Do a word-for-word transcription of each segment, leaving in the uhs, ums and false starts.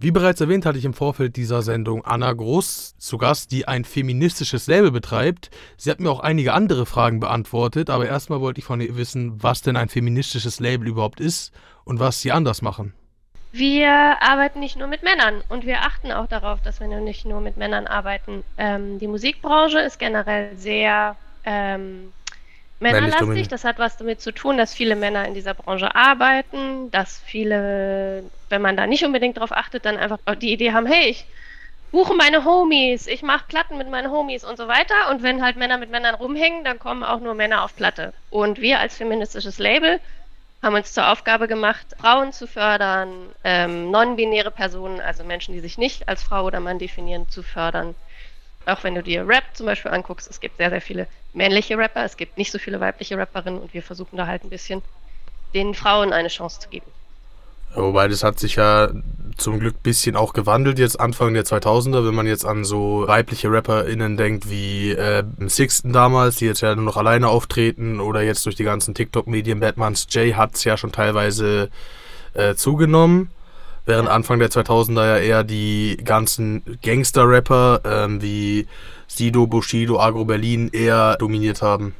Wie bereits erwähnt, hatte ich im Vorfeld dieser Sendung Anna Groß zu Gast, die ein feministisches Label betreibt. Sie hat mir auch einige andere Fragen beantwortet, aber erstmal wollte ich von ihr wissen, was denn ein feministisches Label überhaupt ist und was sie anders machen. Wir arbeiten nicht nur mit Männern und wir achten auch darauf, dass wir nicht nur mit Männern arbeiten. Ähm, die Musikbranche ist generell sehr ähm, männerlastig. Das hat was damit zu tun, dass viele Männer in dieser Branche arbeiten, dass viele, wenn man da nicht unbedingt drauf achtet, dann einfach die Idee haben, hey, ich buche meine Homies, ich mache Platten mit meinen Homies und so weiter. Und wenn halt Männer mit Männern rumhängen, dann kommen auch nur Männer auf Platte. Und wir als feministisches Label haben uns zur Aufgabe gemacht, Frauen zu fördern, ähm, non-binäre Personen, also Menschen, die sich nicht als Frau oder Mann definieren, zu fördern. Auch wenn du dir Rap zum Beispiel anguckst, es gibt sehr, sehr viele männliche Rapper, es gibt nicht so viele weibliche Rapperinnen und wir versuchen da halt ein bisschen den Frauen eine Chance zu geben. Wobei, das hat sich ja zum Glück ein bisschen auch gewandelt jetzt Anfang der zweitausender, wenn man jetzt an so weibliche RapperInnen denkt wie äh, Sixten damals, die jetzt ja nur noch alleine auftreten oder jetzt durch die ganzen TikTok-Medien, Batman's Jay hat es ja schon teilweise äh, zugenommen. Während Anfang der zweitausender ja eher die ganzen Gangster-Rapper ähm, wie Sido, Bushido, Agro Berlin eher dominiert haben.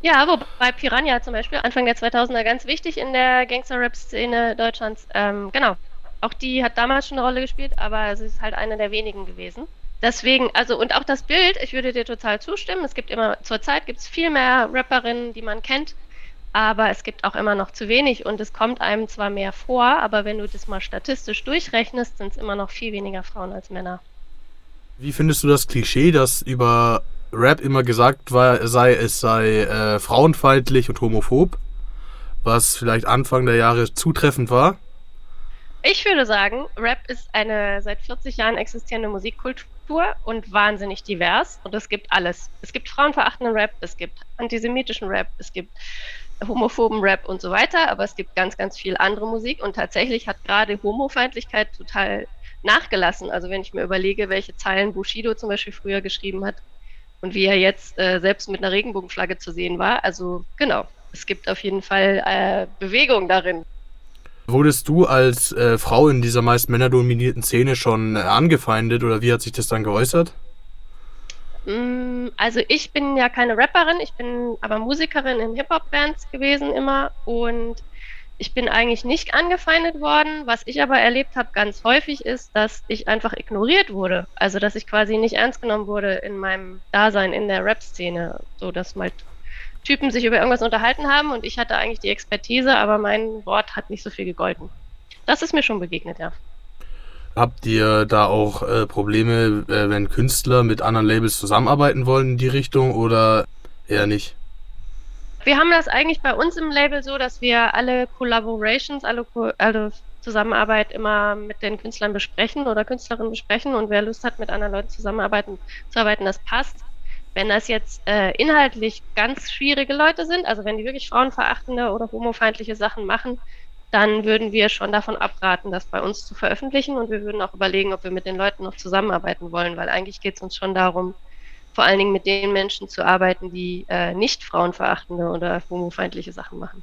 Ja, wobei Piranha zum Beispiel Anfang der zweitausender ganz wichtig in der Gangster-Rap-Szene Deutschlands. Ähm, genau, auch die hat damals schon eine Rolle gespielt, aber sie ist halt eine der wenigen gewesen. Deswegen, also und auch das Bild, ich würde dir total zustimmen, es gibt immer, zurzeit gibt es viel mehr Rapperinnen, die man kennt, aber es gibt auch immer noch zu wenig und es kommt einem zwar mehr vor, aber wenn du das mal statistisch durchrechnest, sind es immer noch viel weniger Frauen als Männer. Wie findest du das Klischee, dass über Rap immer gesagt war, sei, es sei äh, frauenfeindlich und homophob, was vielleicht Anfang der Jahre zutreffend war? Ich würde sagen, Rap ist eine seit vierzig Jahren existierende Musikkultur und wahnsinnig divers und es gibt alles. Es gibt frauenverachtenden Rap, es gibt antisemitischen Rap, es gibt homophoben Rap und so weiter, aber es gibt ganz, ganz viel andere Musik und tatsächlich hat gerade Homofeindlichkeit total nachgelassen. Also wenn ich mir überlege, welche Zeilen Bushido zum Beispiel früher geschrieben hat, und wie er jetzt äh, selbst mit einer Regenbogenflagge zu sehen war. Also genau, es gibt auf jeden Fall äh, Bewegung darin. Wurdest du als äh, Frau in dieser meist männerdominierten Szene schon äh, angefeindet oder wie hat sich das dann geäußert? Mm, also ich bin ja keine Rapperin, ich bin aber Musikerin in Hip-Hop-Bands gewesen immer und ich bin eigentlich nicht angefeindet worden. Was ich aber erlebt habe ganz häufig ist, dass ich einfach ignoriert wurde. Also, dass ich quasi nicht ernst genommen wurde in meinem Dasein in der Rap-Szene. So, dass mal Typen sich über irgendwas unterhalten haben und ich hatte eigentlich die Expertise, aber mein Wort hat nicht so viel gegolten. Das ist mir schon begegnet, ja. Habt ihr da auch äh, Probleme, äh, wenn Künstler mit anderen Labels zusammenarbeiten wollen in die Richtung oder eher nicht? Wir haben das eigentlich bei uns im Label so, dass wir alle Collaborations, alle, Ko- alle Zusammenarbeit immer mit den Künstlern besprechen oder Künstlerinnen besprechen und wer Lust hat, mit anderen Leuten zusammenarbeiten, zu arbeiten, das passt. Wenn das jetzt äh, inhaltlich ganz schwierige Leute sind, also wenn die wirklich frauenverachtende oder homofeindliche Sachen machen, dann würden wir schon davon abraten, das bei uns zu veröffentlichen und wir würden auch überlegen, ob wir mit den Leuten noch zusammenarbeiten wollen, weil eigentlich geht es uns schon darum, vor allen Dingen mit den Menschen zu arbeiten, die äh, nicht frauenverachtende oder homofeindliche Sachen machen.